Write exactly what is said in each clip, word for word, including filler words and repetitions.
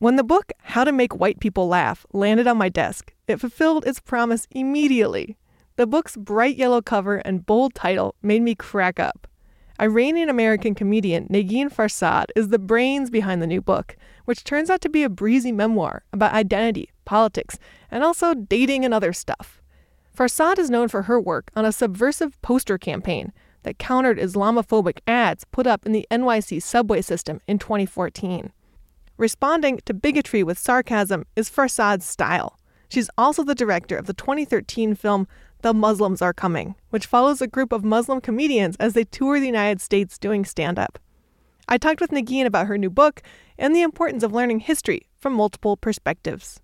When the book How to Make White People Laugh landed on my desk, it fulfilled its promise immediately. The book's bright yellow cover and bold title made me crack up. Iranian-American comedian Negin Farsad is the brains behind the new book, which turns out to be a breezy memoir about identity, politics, and also dating and other stuff. Farsad is known for her work on a subversive poster campaign that countered Islamophobic ads put up in the N Y C subway system in twenty fourteen. Responding to bigotry with sarcasm is Farsad's style. She's also the director of the twenty thirteen film The Muslims Are Coming, which follows a group of Muslim comedians as they tour the United States doing stand-up. I talked with Negin about her new book and the importance of learning history from multiple perspectives.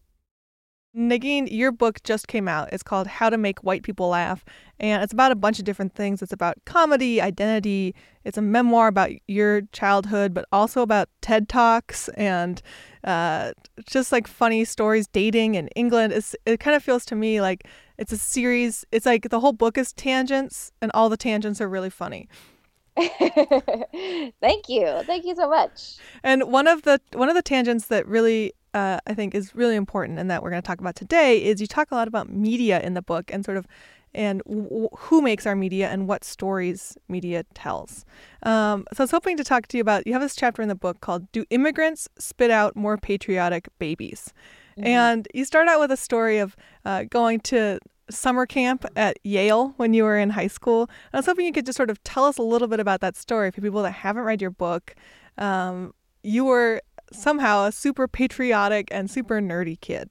Negin, your book just came out. It's called How to Make White People Laugh, and it's about a bunch of different things. It's about comedy, identity. It's a memoir about your childhood, but also about TED Talks and uh, just like funny stories, dating in England. It's, it kind of feels to me like it's a series. It's like the whole book is tangents, and all the tangents are really funny. Thank you. Thank you so much. And one of the one of the tangents that really Uh, I think is really important and that we're going to talk about today is you talk a lot about media in the book and sort of and w- who makes our media and what stories media tells. Um, so I was hoping to talk to you about, you have this chapter in the book called Do Immigrants Spit Out More Patriotic Babies? Mm-hmm. And you start out with a story of uh, going to summer camp at Yale when you were in high school. And I was hoping you could just sort of tell us a little bit about that story for people that haven't read your book. Um, you were somehow a super patriotic and super nerdy kid.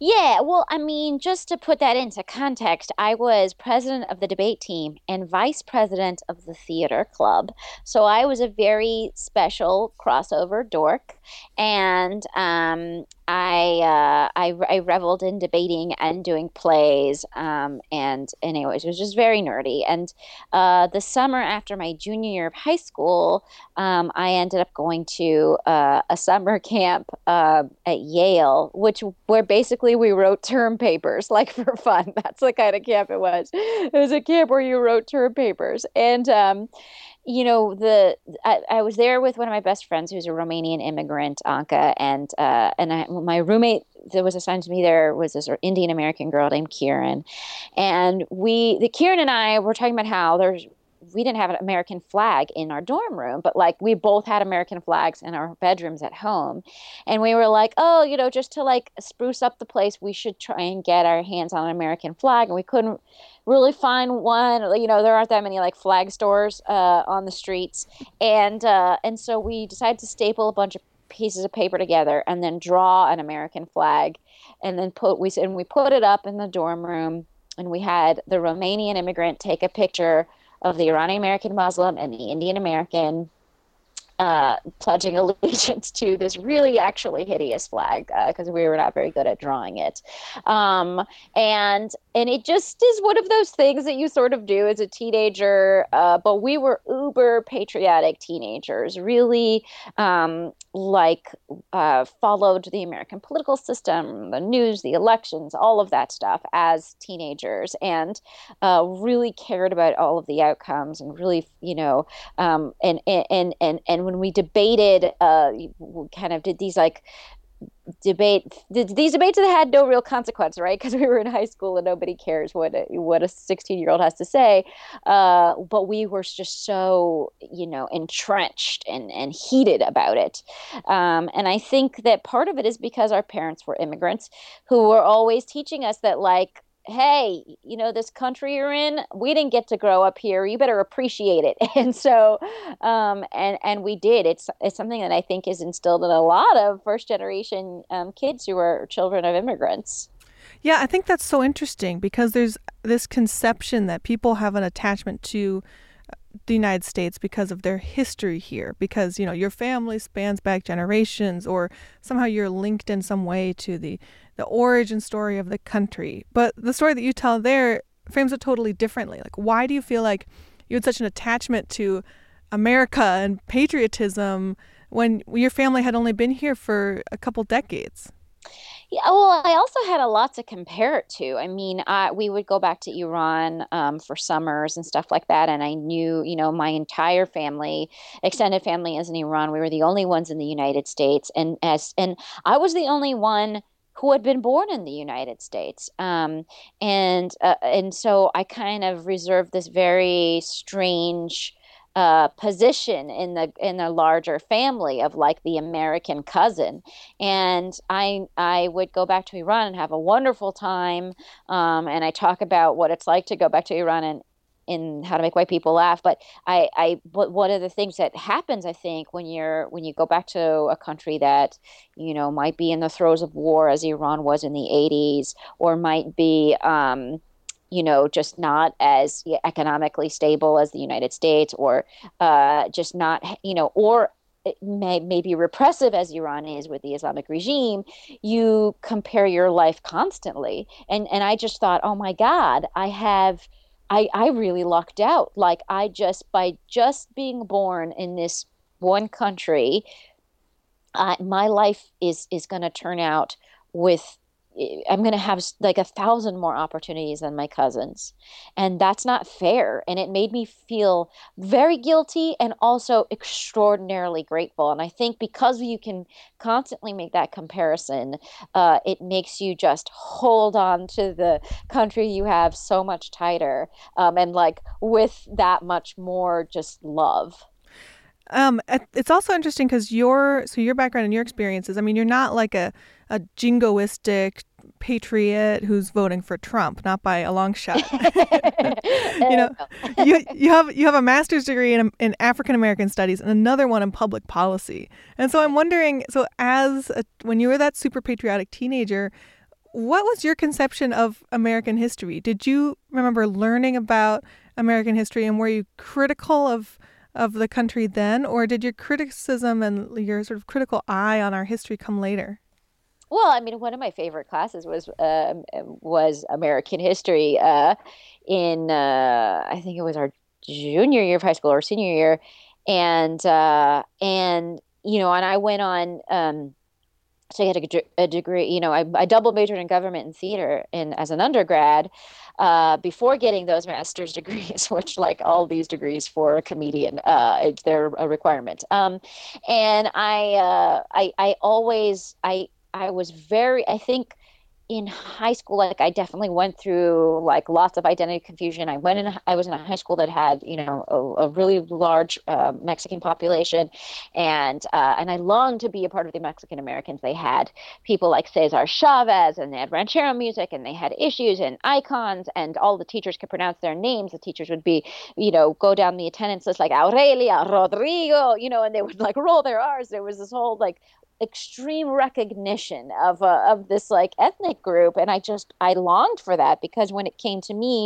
Yeah, well, I mean, just to put that into context, I was president of the debate team and vice president of the theater club. So I was a very special crossover dork. And um, I, uh, I I reveled in debating and doing plays. Um, and anyways, it was just very nerdy. And uh, the summer after my junior year of high school, um, I ended up going to uh, a summer camp uh, at Yale, which where basically we wrote term papers, like for fun. That's the kind of camp it was. It was a camp where you wrote term papers. And um, you know, the I, I was there with one of my best friends who's a Romanian immigrant, Anca, and uh, and I, my roommate that was assigned to me there was this Indian-American girl named Kieran. And we, the Kieran and I were talking about how there's, we didn't have an American flag in our dorm room, but like we both had American flags in our bedrooms at home. And we were like, oh, you know, just to like spruce up the place, we should try and get our hands on an American flag. And we couldn't really find one. You know, there aren't that many like flag stores uh, on the streets. And, uh, and so we decided to staple a bunch of pieces of paper together and then draw an American flag. And then put, we and we put it up in the dorm room, and we had the Romanian immigrant take a picture of the Iranian-American Muslim and the Indian-American uh, pledging allegiance to this really actually hideous flag because uh, we were not very good at drawing it. Um, and and it just is one of those things that you sort of do as a teenager, uh, but we were uber patriotic teenagers, really um, like uh, followed the American political system, the news, the elections, all of that stuff as teenagers, and uh, really cared about all of the outcomes and really, you know, um, and, and, and, and when we debated, uh, we kind of did these like debate, th- these debates that had no real consequence, right? Because we were in high school and nobody cares what a, what a sixteen-year-old has to say. Uh, but we were just so, you know, entrenched and, and heated about it. Um, and I think that part of it is because our parents were immigrants who were always teaching us that, like, hey, you know, this country you're in, we didn't get to grow up here. You better appreciate it. And so, um, and, and we did. It's it's something that I think is instilled in a lot of first generation um, kids who are children of immigrants. Yeah, I think that's so interesting because there's this conception that people have an attachment to the United States because of their history here, because, you know, your family spans back generations or somehow you're linked in some way to the the origin story of the country. But the story that you tell there frames it totally differently. Like, why do you feel like you had such an attachment to America and patriotism when your family had only been here for a couple decades? Yeah, well, I also had a lot to compare it to. I mean, I, we would go back to Iran um, for summers and stuff like that. And I knew, you know, my entire family, extended family is in Iran. We were the only ones in the United States. And as and I was the only one who had been born in the United States. Um, and uh, and so I kind of reserved this very strange Uh, position in the in the larger family of like the American cousin, and I I would go back to Iran and have a wonderful time, um, and I talk about what it's like to go back to Iran and in How to Make White People Laugh. But I I but one of the things that happens, I think, when you're when you go back to a country that, you know, might be in the throes of war as Iran was in the eighties, or might be um, you know, just not as economically stable as the United States, or uh, just not, you know, or it may, may be repressive as Iran is with the Islamic regime, you compare your life constantly. And and I just thought, oh my God, I have, I, I really lucked out. Like I just, by just being born in this one country, uh, my life is, is going to turn out with, I'm going to have like a thousand more opportunities than my cousins. And that's not fair. And it made me feel very guilty and also extraordinarily grateful. And I think because you can constantly make that comparison, uh, it makes you just hold on to the country you have so much tighter, um, and like with that much more just love. Um, it's also interesting because your so your background and your experiences, I mean, you're not like a, a jingoistic patriot who's voting for Trump, not by a long shot. You know, you you have you have a master's degree in in African American studies and another one in public policy. And so I'm wondering, so as a, when you were that super patriotic teenager, what was your conception of American history? Did you remember learning about American history, and were you critical of of the country then, or did your criticism and your sort of critical eye on our history come later? Well, I mean, one of my favorite classes was uh, was American history uh, in, uh, I think it was our junior year of high school or senior year. And, uh, and you know, and I went on, um, so I had a, a degree, you know, I, I double majored in government and theater and as an undergrad, Uh, before getting those master's degrees, which like all these degrees for a comedian, uh, they're a requirement. Um, and I, uh, I, I always, I, I was very, I think in high school, like I definitely went through like lots of identity confusion. I went in, I was in a high school that had, you know, a, a really large uh, Mexican population, and uh, and I longed to be a part of the Mexican Americans. They had people like Cesar Chavez, and they had Ranchero music, and they had issues and icons, and all the teachers could pronounce their names. The teachers would be, you know, go down the attendance list like Aurelia, Rodrigo, you know, and they would like roll their R's. There was this whole like extreme recognition of uh, of this like ethnic group, and I just I longed for that, because when it came to me,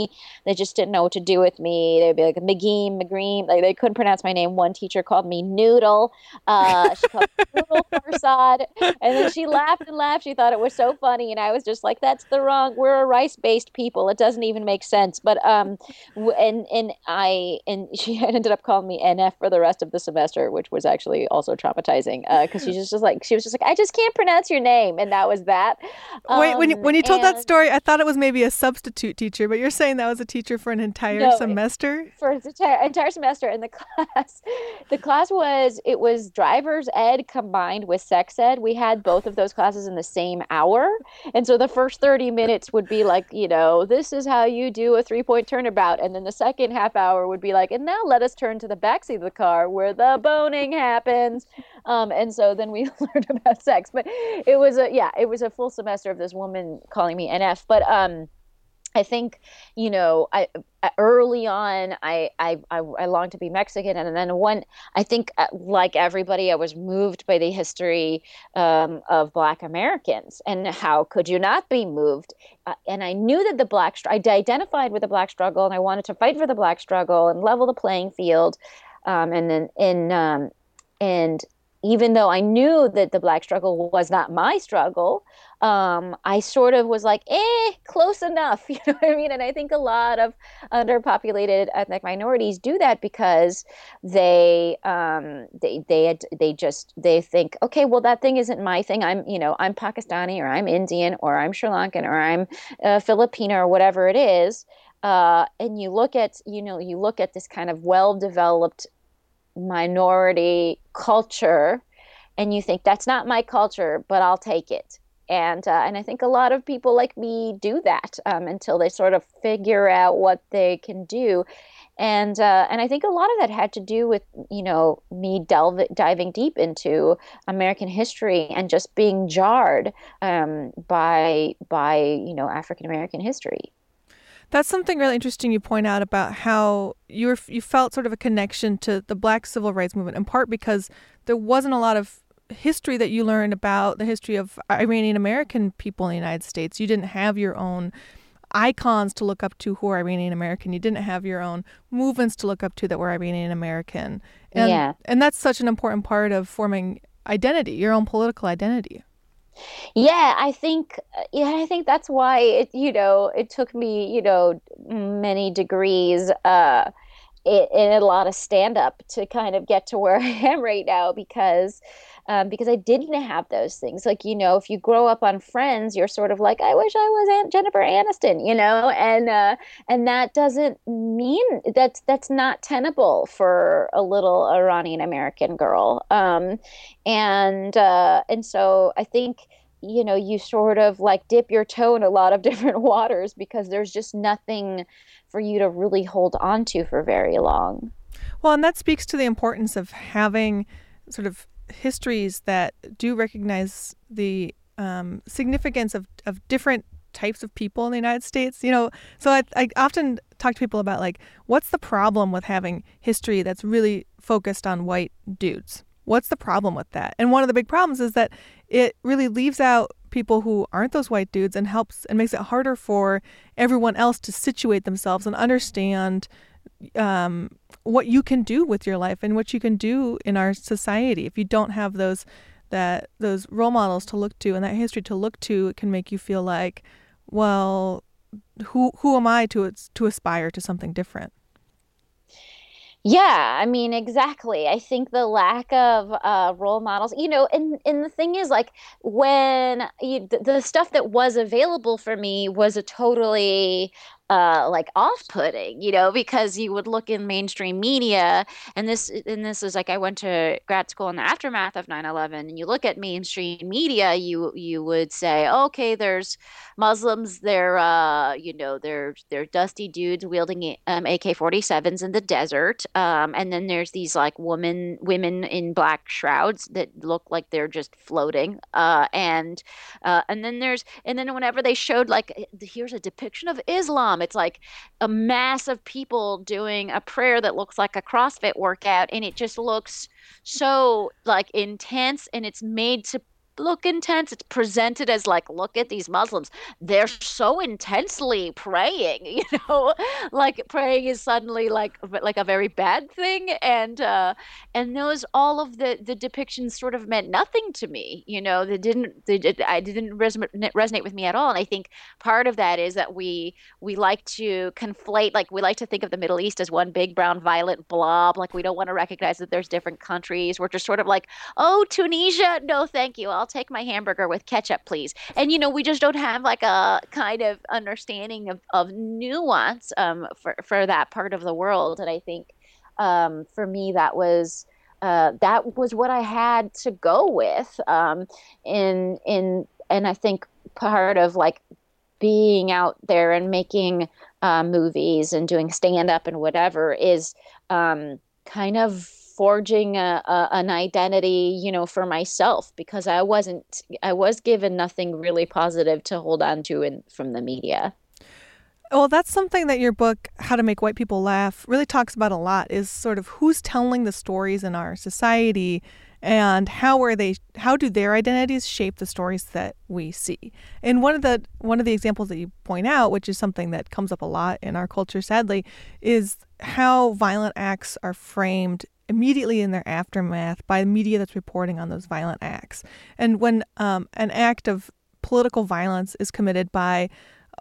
they just didn't know what to do with me. They'd be like McGee, McGreem, like they couldn't pronounce my name. One teacher called me Noodle. Uh, she called me Noodle Farsad, and then she laughed and laughed. She thought it was so funny, and I was just like, "That's the wrong. We're a rice-based people. It doesn't even make sense." But um, and and I and she ended up calling me N F for the rest of the semester, which was actually also traumatizing, because uh, she just just like. She was just like, I just can't pronounce your name. And that was that. Um, Wait, when you, when you told and... that story, I thought it was maybe a substitute teacher, but you're saying that was a teacher for an entire no, semester? For an entire, entire semester. And the class, the class was, it was driver's ed combined with sex ed. We had both of those classes in the same hour. And so the first thirty minutes would be like, you know, this is how you do a three-point turnabout. And then the second half hour would be like, and now let us turn to the backseat of the car where the boning happens. Um, and so then we learned about sex, but it was a, yeah, it was a full semester of this woman calling me N F. But, um, I think, you know, I, early on, I, I, I longed to be Mexican. And then one, I think like everybody, I was moved by the history um, of Black Americans, and how could you not be moved? Uh, and I knew that the Black, I identified with the Black struggle, and I wanted to fight for the Black struggle and level the playing field. Um, and then in, um, and, even though I knew that the Black struggle was not my struggle, um, I sort of was like, eh, close enough. You know what I mean? And I think a lot of underpopulated ethnic minorities do that because they um, they they they just they think, okay, well, that thing isn't my thing. I'm you know I'm Pakistani, or I'm Indian, or I'm Sri Lankan, or I'm uh, Filipino, or whatever it is. Uh, and you look at you know you look at this kind of well-developed minority culture, and you think, that's not my culture, but I'll take it. And uh, and I think a lot of people like me do that um, until they sort of figure out what they can do. And uh, and I think a lot of that had to do with, you know, me delve, diving deep into American history and just being jarred um, by by, you know, African-American history. That's something really interesting you point out about how you were, you felt sort of a connection to the Black civil rights movement, in part because there wasn't a lot of history that you learned about the history of Iranian-American people in the United States. You didn't have your own icons to look up to who are Iranian-American. You didn't have your own movements to look up to that were Iranian-American. And, yeah. and that's such an important part of forming identity, your own political identity. Yeah, I think yeah, I think that's why it you know it took me you know many degrees uh, in, in a lot of stand up to kind of get to where I am right now, because um, because I didn't have those things. Like, you know, if you grow up on Friends, you're sort of like, I wish I was Aunt Jennifer Aniston, you know, and uh, and that doesn't mean that's that's not tenable for a little Iranian American girl. Um, and uh, and so I think, you know, you sort of like dip your toe in a lot of different waters because there's just nothing for you to really hold on to for very long. Well, and that speaks to the importance of having sort of histories that do recognize the um, significance of, of different types of people in the United States. You know, so I, I often talk to people about, like, what's the problem with having history that's really focused on white dudes? What's the problem with that? And one of the big problems is that it really leaves out people who aren't those white dudes and helps and makes it harder for everyone else to situate themselves and understand um, what you can do with your life and what you can do in our society. If you don't have those that those role models to look to and that history to look to, it can make you feel like, well, who who am I to to aspire to something different? Yeah, I mean, exactly. I think the lack of uh, role models, you know, and, and the thing is, like, when you, the, the stuff that was available for me was a totally uh, like off-putting, you know, because you would look in mainstream media, and this and this is like, I went to grad school in the aftermath of nine eleven, and you look at mainstream media, you you would say, okay, there's Muslims, they're uh, you know, they're they're dusty dudes wielding um, A K forty-sevens in the desert. Um, and then there's these like woman, women in black shrouds that look like they're just floating. Uh, and uh, and then there's and then whenever they showed, like, here's a depiction of Islam, it's like a mass of people doing a prayer that looks like a CrossFit workout, and it just looks so like intense, and it's made to look intense. It's presented as like, look at these Muslims, they're so intensely praying, you know, like praying is suddenly like like a very bad thing. And uh and those, all of the the depictions sort of meant nothing to me, you know, they didn't they did, I didn't res- resonate with me at all. And I think part of that is that we we like to conflate, like we like to think of the Middle East as one big brown violent blob, like we don't want to recognize that there's different countries. We're just sort of like, oh, Tunisia, no thank you, I'll take my hamburger with ketchup, please. And, you know, we just don't have like a kind of understanding of, of nuance um, for, for that part of the world. And I think um, for me, that was uh, that was what I had to go with. Um, in in and I think part of like being out there and making uh, movies and doing stand up and whatever is um, kind of forging a, a, an identity, you know, for myself, because I wasn't, I was given nothing really positive to hold on to in, from the media. Well, that's something that your book, How to Make White People Laugh, really talks about a lot, is sort of who's telling the stories in our society and how are they, how do their identities shape the stories that we see. And one of the, one of the examples that you point out, which is something that comes up a lot in our culture, sadly, is how violent acts are framed immediately in their aftermath by media that's reporting on those violent acts. And when um, an act of political violence is committed by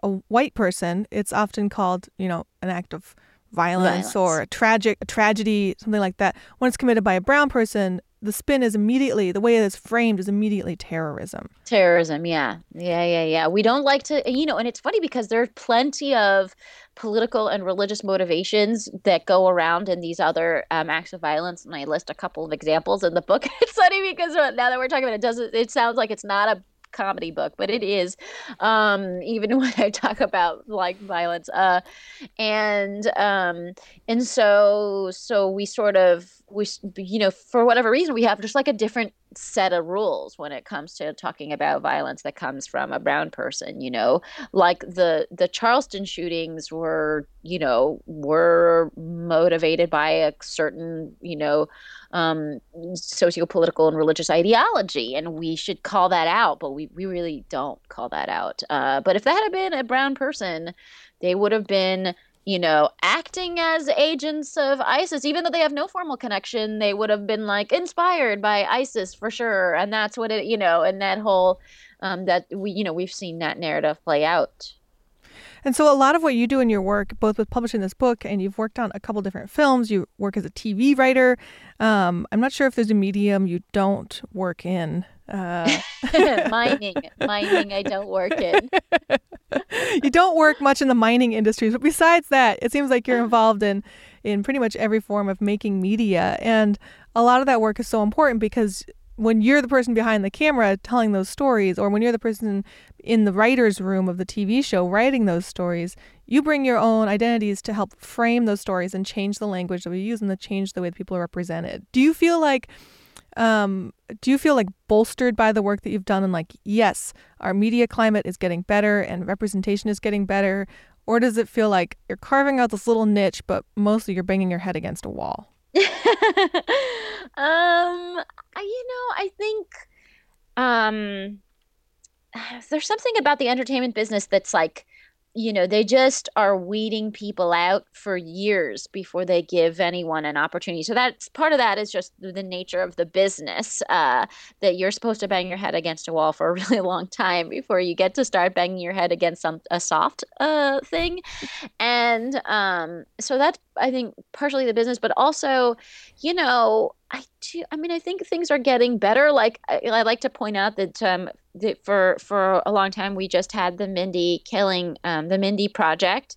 a white person, it's often called, you know, an act of violence, violence. or a tragic a tragedy, something like that. When it's committed by a brown person, the spin is immediately, the way it's framed is immediately terrorism. Terrorism, yeah. Yeah, yeah, yeah. We don't like to, you know, and it's funny because there are plenty of political and religious motivations that go around in these other um, acts of violence. And I list a couple of examples in the book. It's funny because now that we're talking about it, it doesn't, it sounds like it's not a comedy book, but it is, um, even when I talk about like violence. Uh, and, um, and so, so we sort of, we, you know, for whatever reason, we have just like a different set of rules when it comes to talking about violence that comes from a brown person, you know, like the, the Charleston shootings were, you know, were motivated by a certain, you know, um, socio-political and religious ideology. And we should call that out, but we, we really don't call that out. Uh, but if that had been a brown person, they would have been, you know, acting as agents of ISIS, even though they have no formal connection. They would have been like inspired by ISIS for sure. And that's what it, you know, and that whole, um, that we, you know, we've seen that narrative play out. And so a lot of what you do in your work, both with publishing this book and you've worked on a couple different films, you work as a T V writer. Um, I'm not sure if there's a medium you don't work in. Uh... mining. Mining I don't work in. You don't work much in the mining industries, but besides that, it seems like you're involved in, in pretty much every form of making media. And a lot of that work is so important because when you're the person behind the camera telling those stories, or when you're the person in the writer's room of the T V show writing those stories, you bring your own identities to help frame those stories and change the language that we use and to change the way that people are represented. Do you feel like, um, do you feel like bolstered by the work that you've done and like, yes, our media climate is getting better and representation is getting better? Or does it feel like you're carving out this little niche, but mostly you're banging your head against a wall? um I, you know I think um there's something about the entertainment business that's like, you know, they just are weeding people out for years before they give anyone an opportunity. So that's part of that is just the nature of the business, uh, that you're supposed to bang your head against a wall for a really long time before you get to start banging your head against some a soft uh, thing. And um, so that's, I think, partially the business, but also, you know, I do, I mean, I think things are getting better. Like, I, I like to point out that, um, that for for a long time we just had the Mindy Kaling, um, the Mindy Project,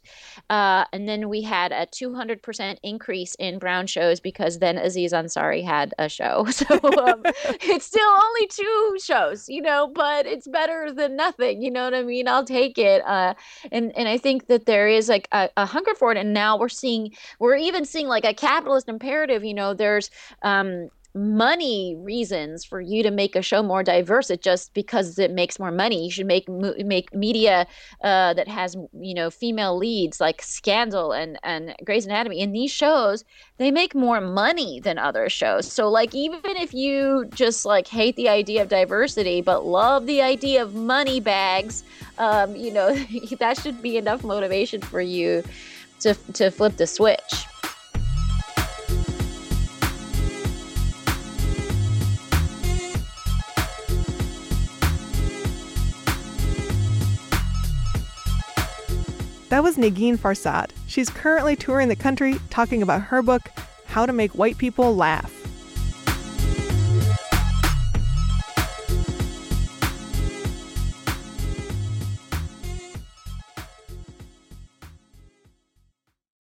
uh, and then we had a two hundred percent increase in brown shows because then Aziz Ansari had a show. So um, it's still only two shows, you know, but it's better than nothing. You know what I mean? I'll take it. Uh, and and I think that there is like a, a hunger for it, and now we're seeing we're even seeing like a capitalist imperative. You know, there's um, Um, money reasons for you to make a show more diverse. It just because it makes more money. You should make make media uh, that has, you know, female leads like Scandal and and Grey's Anatomy. In these shows, they make more money than other shows. So like even if you just like hate the idea of diversity but love the idea of money bags, um, you know, that should be enough motivation for you to to flip the switch. That was Negin Farsad. She's currently touring the country talking about her book, How to Make White People Laugh.